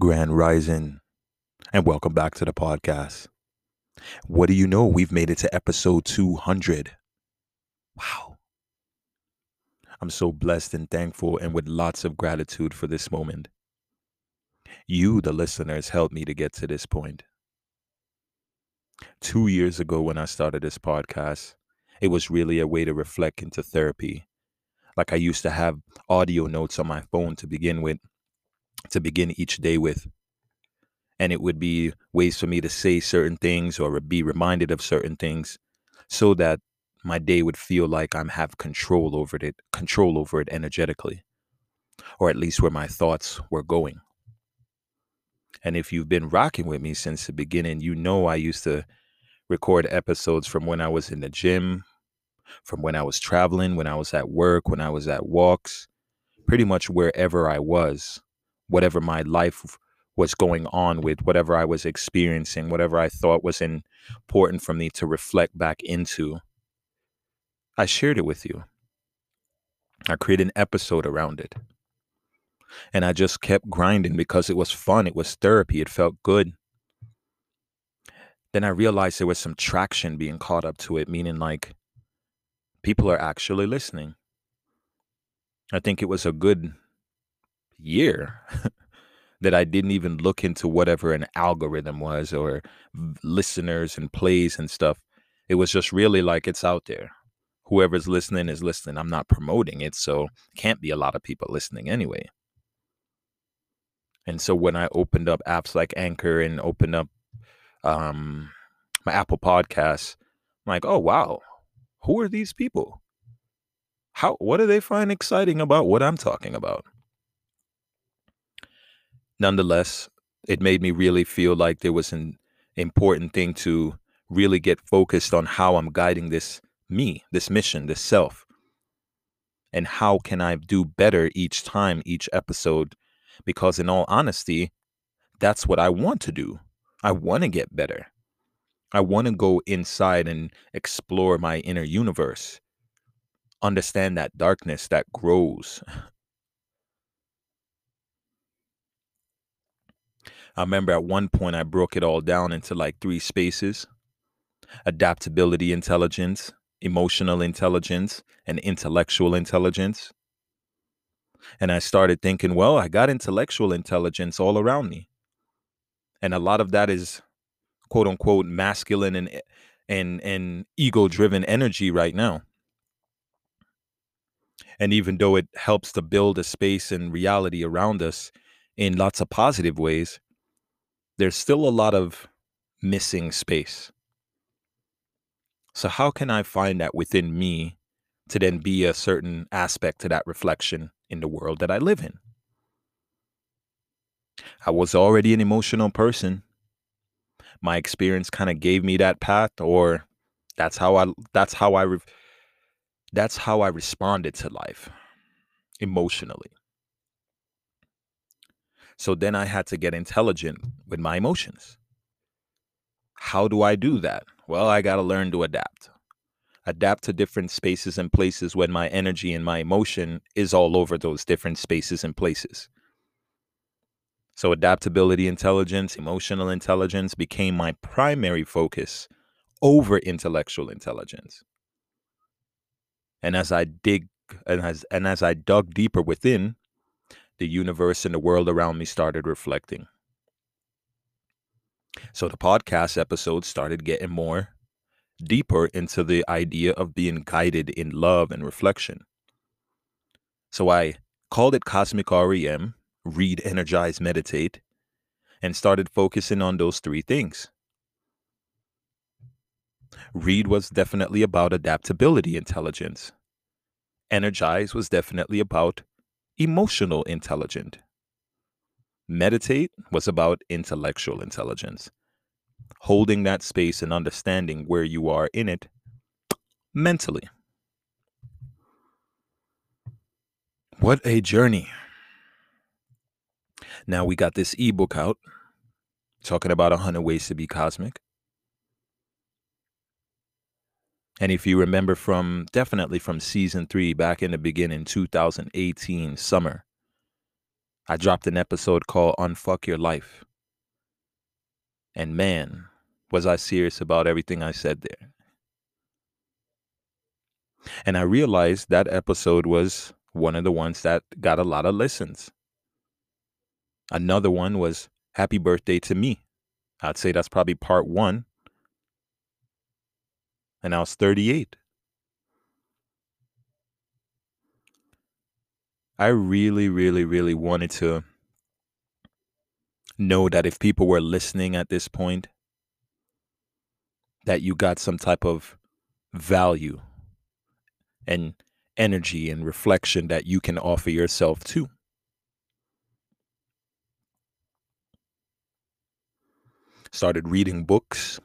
Grand Rising, and welcome back to the podcast. What do you know? We've made it to episode 200. Wow. I'm so blessed and thankful and with lots of gratitude for this moment. You, the listeners, helped me to get to this point. 2 years ago when I started this podcast, it was really a way to reflect into therapy. Like, I used to have audio notes on my phone to begin each day with. And it would be ways for me to say certain things or be reminded of certain things so that my day would feel like I have control over it energetically, or at least where my thoughts were going. And if you've been rocking with me since the beginning, you know I used to record episodes from when I was in the gym, from when I was traveling, when I was at work, when I was at walks, pretty much wherever I was. Whatever my life was going on with, whatever I was experiencing, whatever I thought was important for me to reflect back into, I shared it with you. I created an episode around it. And I just kept grinding because it was fun. It was therapy. It felt good. Then I realized there was some traction being caught up to it, meaning like people are actually listening. I think it was a good year that I didn't even look into whatever an algorithm was or listeners and plays and stuff. It was just really like, it's out there. Whoever's listening is listening. I'm not promoting it, so can't be a lot of people listening anyway. And so when I opened up apps like Anchor and opened up my Apple Podcasts, I'm like, oh, wow, who are these people? What do they find exciting about what I'm talking about? Nonetheless, it made me really feel like there was an important thing to really get focused on how I'm guiding this me, this mission, this self. And how can I do better each time, each episode? Because in all honesty, that's what I want to do. I want to get better. I want to go inside and explore my inner universe. Understand that darkness that grows. I remember at one point I broke it all down into like 3 spaces: adaptability intelligence, emotional intelligence, and intellectual intelligence. And I started thinking, well, I got intellectual intelligence all around me. And a lot of that is quote unquote masculine and ego-driven energy right now. And even though it helps to build a space and reality around us in lots of positive ways, there's still a lot of missing space. So how can I find that within me to then be a certain aspect to that reflection in the world that I live in? I was already an emotional person. My experience kind of gave me that path, or that's how I responded to life emotionally. So then I had to get intelligent with my emotions. How do I do that? Well, I got to learn to adapt. Adapt to different spaces and places when my energy and my emotion is all over those different spaces and places. So adaptability intelligence, emotional intelligence became my primary focus over intellectual intelligence. And as I dig and as I dug deeper within, the universe and the world around me started reflecting. So the podcast episodes started getting more deeper into the idea of being guided in love and reflection. So I called it Cosmic REM, Read, Energize, Meditate, and started focusing on those 3 things. Read was definitely about adaptability intelligence. Energize was definitely about emotional intelligence. Meditate was about intellectual intelligence. Holding that space and understanding where you are in it mentally. What a journey. Now we got this ebook out talking about 100 Ways to Be Cosmic. And if you remember from season 3 back in the beginning, 2018 summer, I dropped an episode called Unfuck Your Life. And man, was I serious about everything I said there. And I realized that episode was one of the ones that got a lot of listens. Another one was Happy Birthday to Me. I'd say that's probably part 1. And I was 38. I really wanted to know that if people were listening at this point, that you got some type of value and energy and reflection that you can offer yourself too. Started reading books,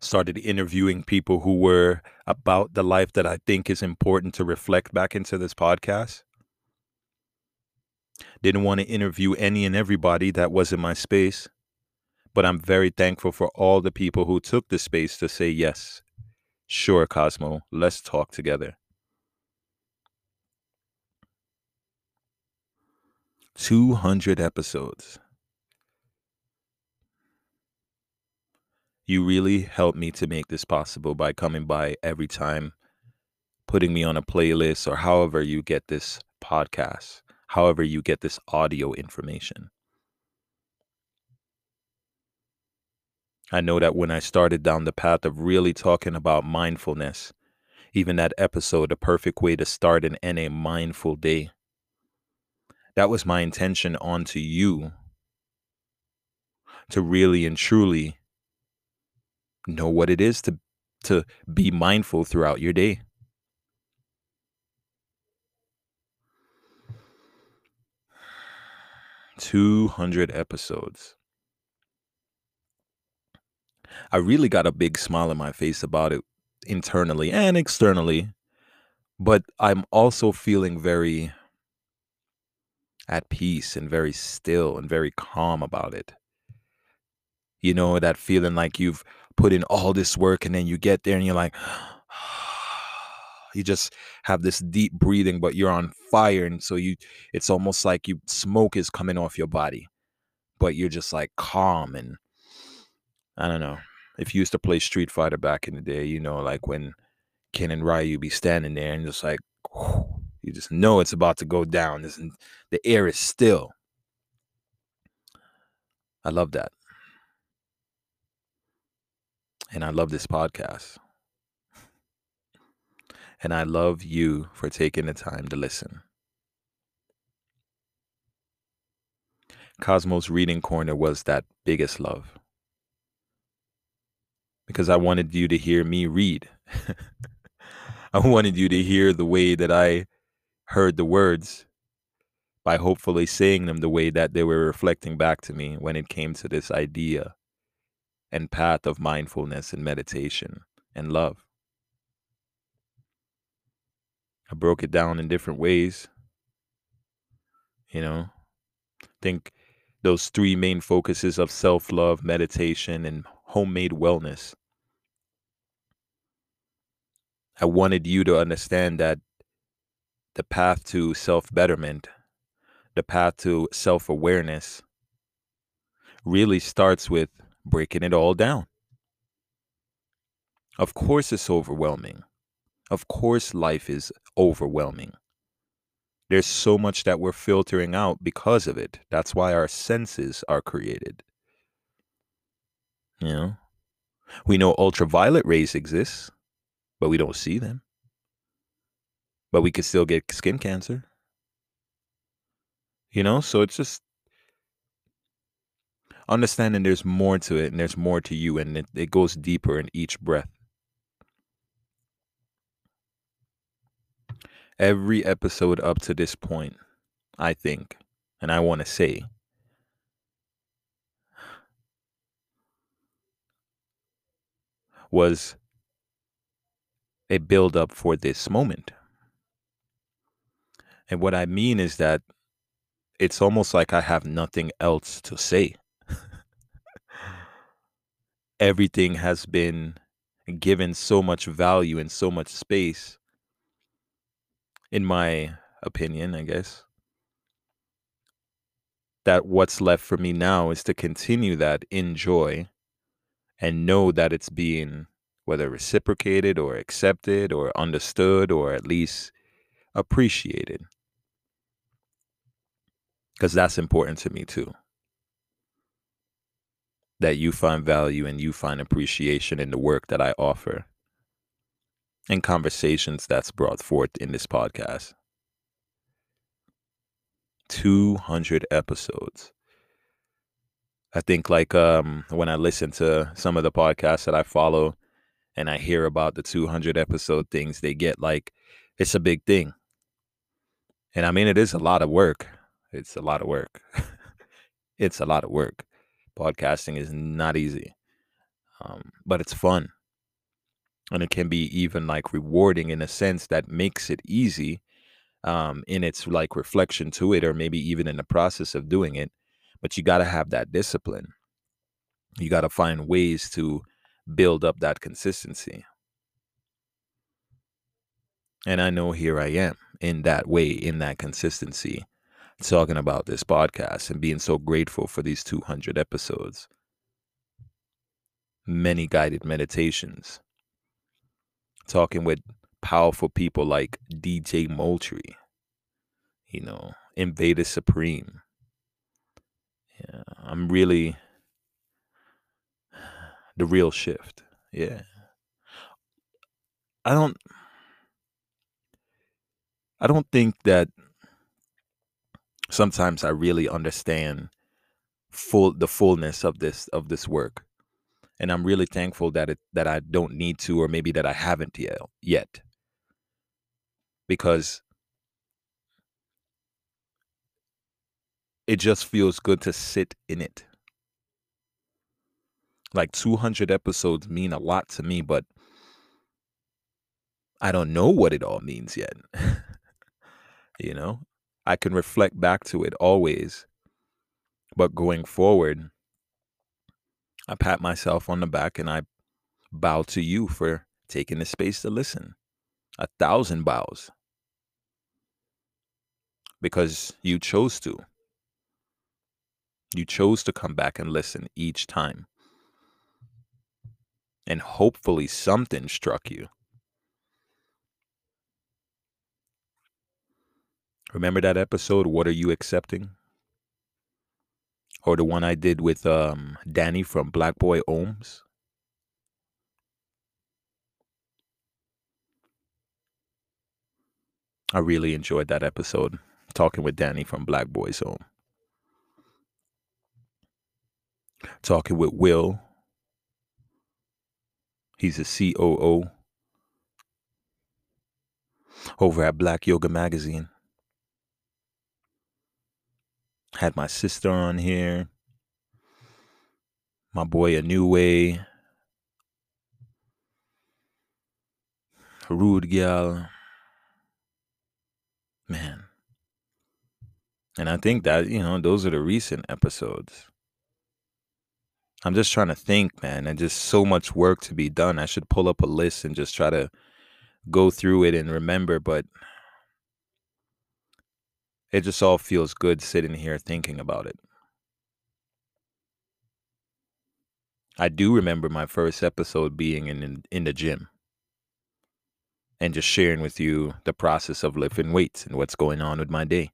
started interviewing people who were about the life that I think is important to reflect back into this podcast. Didn't want to interview any and everybody that was in my space, but I'm very thankful for all the people who took the space to say, yes, sure, Cosmo, let's talk together. 200 episodes. You really helped me to make this possible by coming by every time, putting me on a playlist, or however you get this podcast. However you get this audio information. I know that when I started down the path of really talking about mindfulness, even that episode, A Perfect Way to Start and End a Mindful Day, that was my intention onto you to really and truly know what it is to be mindful throughout your day. . 200 episodes. I really got a big smile on my face about it internally and externally, but I'm also feeling very at peace and very still and very calm about it. You know, that feeling like you've put in all this work and then you get there and you're like, you just have this deep breathing, but you're on fire. And so it's almost like smoke is coming off your body, but you're just like calm. And I don't know, if you used to play Street Fighter back in the day, you know, like when Ken and Ryu be standing there and just like, whew, you just know it's about to go down. The air is still. I love that. And I love this podcast. And I love you for taking the time to listen. Cosmos Reading Corner was that biggest love. Because I wanted you to hear me read. I wanted you to hear the way that I heard the words, by hopefully saying them the way that they were reflecting back to me when it came to this idea and path of mindfulness and meditation and love. I broke it down in different ways. You know, I think those three main focuses of self-love, meditation, and homemade wellness. I wanted you to understand that the path to self-betterment, the path to self-awareness, really starts with breaking it all down. Of course, it's overwhelming. Of course, life is overwhelming. There's so much that we're filtering out because of it. That's why our senses are created. You know, we know ultraviolet rays exist, but we don't see them. But we could still get skin cancer. You know, so it's just understanding there's more to it and there's more to you, and it goes deeper in each breath. Every episode up to this point, I think, and I want to say, was a build-up for this moment. And what I mean is that it's almost like I have nothing else to say. Everything has been given so much value and so much space. In my opinion, I guess, that what's left for me now is to continue that in joy and know that it's being whether reciprocated or accepted or understood or at least appreciated. Because that's important to me too. That you find value and you find appreciation in the work that I offer and conversations that's brought forth in this podcast. 200 episodes. I think like when I listen to some of the podcasts that I follow and I hear about the 200 episode things, they get like, it's a big thing. And I mean, it is a lot of work. It's a lot of work. It's a lot of work. Podcasting is not easy, but it's fun. And it can be even like rewarding in a sense that makes it easy in its like reflection to it, or maybe even in the process of doing it. But you got to have that discipline. You got to find ways to build up that consistency. And I know here I am in that way, in that consistency, talking about this podcast and being so grateful for these 200 episodes. Many guided meditations. Talking with powerful people like DJ Moultrie, you know, Invader Supreme. Yeah, I'm really the real shift. Yeah. I don't think that sometimes I really understand the fullness of this work. And I'm really thankful that that I don't need to, or maybe that I haven't yet. Because it just feels good to sit in it. Like 200 episodes mean a lot to me, but I don't know what it all means yet. You know, I can reflect back to it always, but going forward, I pat myself on the back and I bow to you for taking the space to listen. 1,000 bows. Because you chose to. You chose to come back and listen each time. And hopefully something struck you. Remember that episode, What Are You Accepting? Or the one I did with Danny from Black Boy Homes. I really enjoyed that episode, talking with Danny from Black Boy's Home. Talking with Will. He's a COO over at Black Yoga Magazine. Had my sister on here, my boy A New Way, Rude Gal, man. And I think that, you know, those are the recent episodes. I'm just trying to think, man, and just so much work to be done. I should pull up a list and just try to go through it and remember, but it just all feels good sitting here thinking about it. I do remember my first episode being in the gym and just sharing with you the process of lifting weights and what's going on with my day.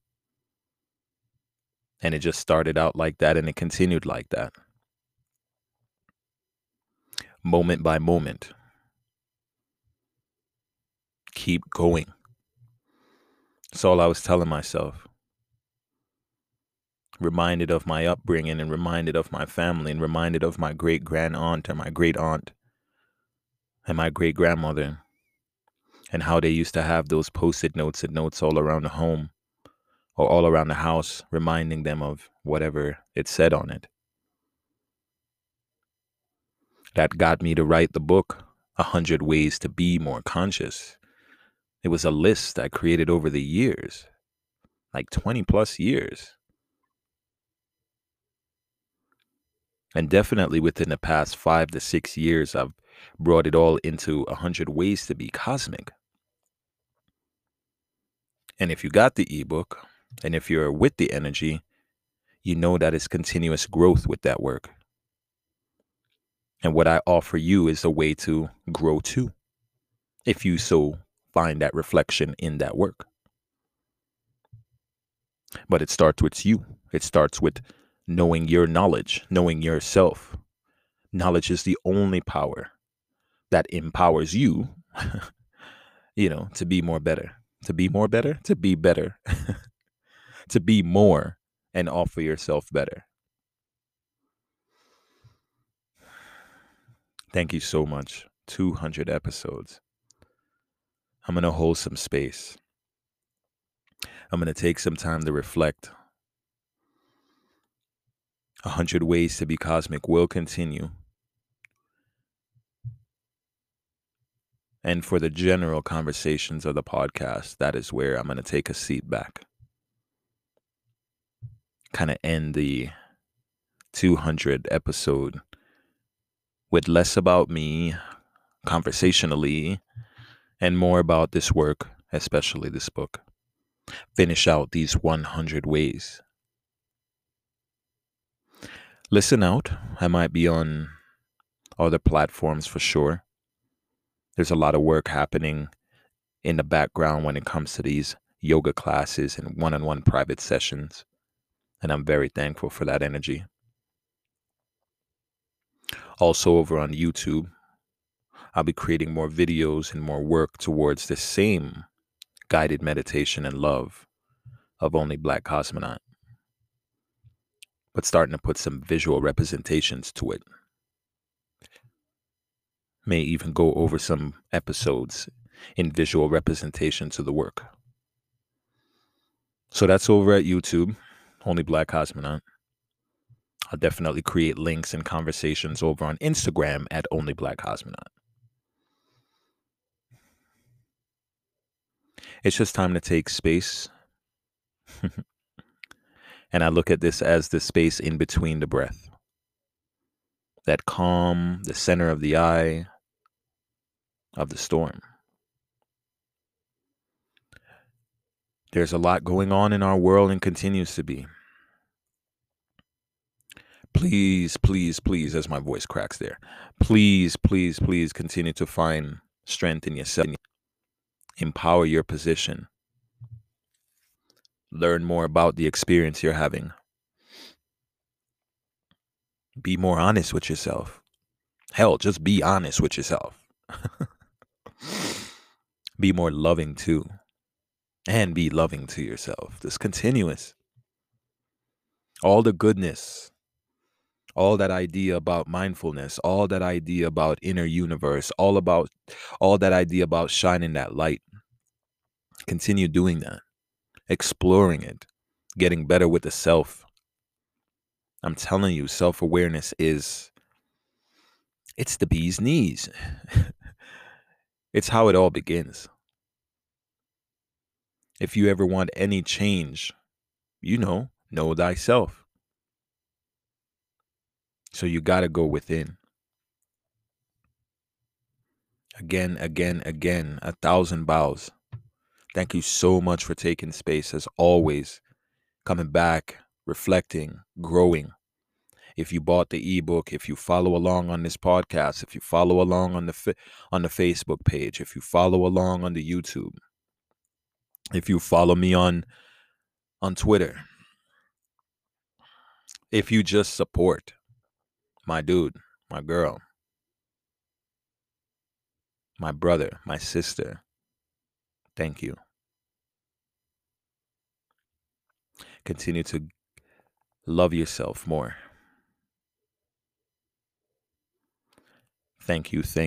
And it just started out like that and it continued like that. Moment by moment. Keep going. That's all I was telling myself. Reminded of my upbringing and reminded of my family and reminded of my great-grand-aunt and my great-aunt and my great-grandmother and how they used to have those post-it notes and notes all around the home or all around the house reminding them of whatever it said on it. That got me to write the book, 100 Ways to Be More Conscious. It was a list I created over the years, like 20 plus years. And definitely within the past 5 to 6 years, I've brought it all into 100 Ways to Be Cosmic. And if you got the ebook, and if you're with the energy, you know that it's continuous growth with that work. And what I offer you is a way to grow too, if you so find that reflection in that work. But it starts with you. It starts with knowing your knowledge, knowing yourself. Knowledge is the only power that empowers you, you know, to be more better, to be more better, to be better, to be more and offer yourself better. Thank you so much. 200 episodes. I'm going to hold some space. I'm going to take some time to reflect. 100 Ways to Be Cosmic will continue. And for the general conversations of the podcast, that is where I'm going to take a seat back. Kind of end the 200 episode with less about me conversationally and more about this work, especially this book. Finish out these 100 ways. Listen out. I might be on other platforms for sure. There's a lot of work happening in the background when it comes to these yoga classes and one-on-one private sessions. And I'm very thankful for that energy. Also over on YouTube, I'll be creating more videos and more work towards the same guided meditation and love of Only Black Cosmonaut. But starting to put some visual representations to it. May even go over some episodes in visual representation to the work. So that's over at YouTube. Only Black Cosmonaut. I'll definitely create links and conversations over on Instagram at Only Black Cosmonaut. It's just time to take space. And I look at this as the space in between the breath. That calm, the center of the eye of the storm. There's a lot going on in our world and continues to be. Please, please, please, as my voice cracks there, please, please, please continue to find strength in yourself. Empower your position. Learn more about the experience you're having. Be more honest with yourself. Hell, just be honest with yourself. Be more loving too. And be loving to yourself. This continuous. All the goodness. All that idea about mindfulness. All that idea about inner universe. All that idea about shining that light. Continue doing that. Exploring it. Getting better with the self. I'm telling you, self-awareness it's the bee's knees. It's how it all begins. If you ever want any change, know thyself. So you got to go within. Again, 1,000 bows. Thank you so much for taking space as always. Coming back, reflecting, growing. If you bought the ebook, if you follow along on this podcast, if you follow along on the Facebook page, if you follow along on the YouTube, if you follow me on Twitter, if you just support my dude, my girl, my brother, my sister, thank you. Continue to love yourself more. Thank you so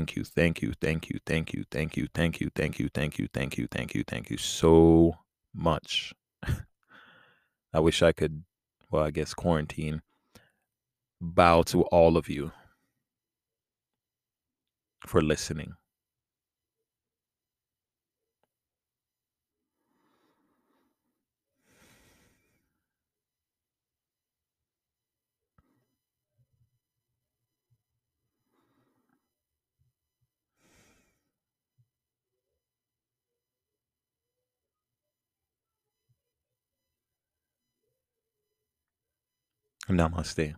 much. I wish I could, I guess quarantine, bow to all of you for listening. Namaste.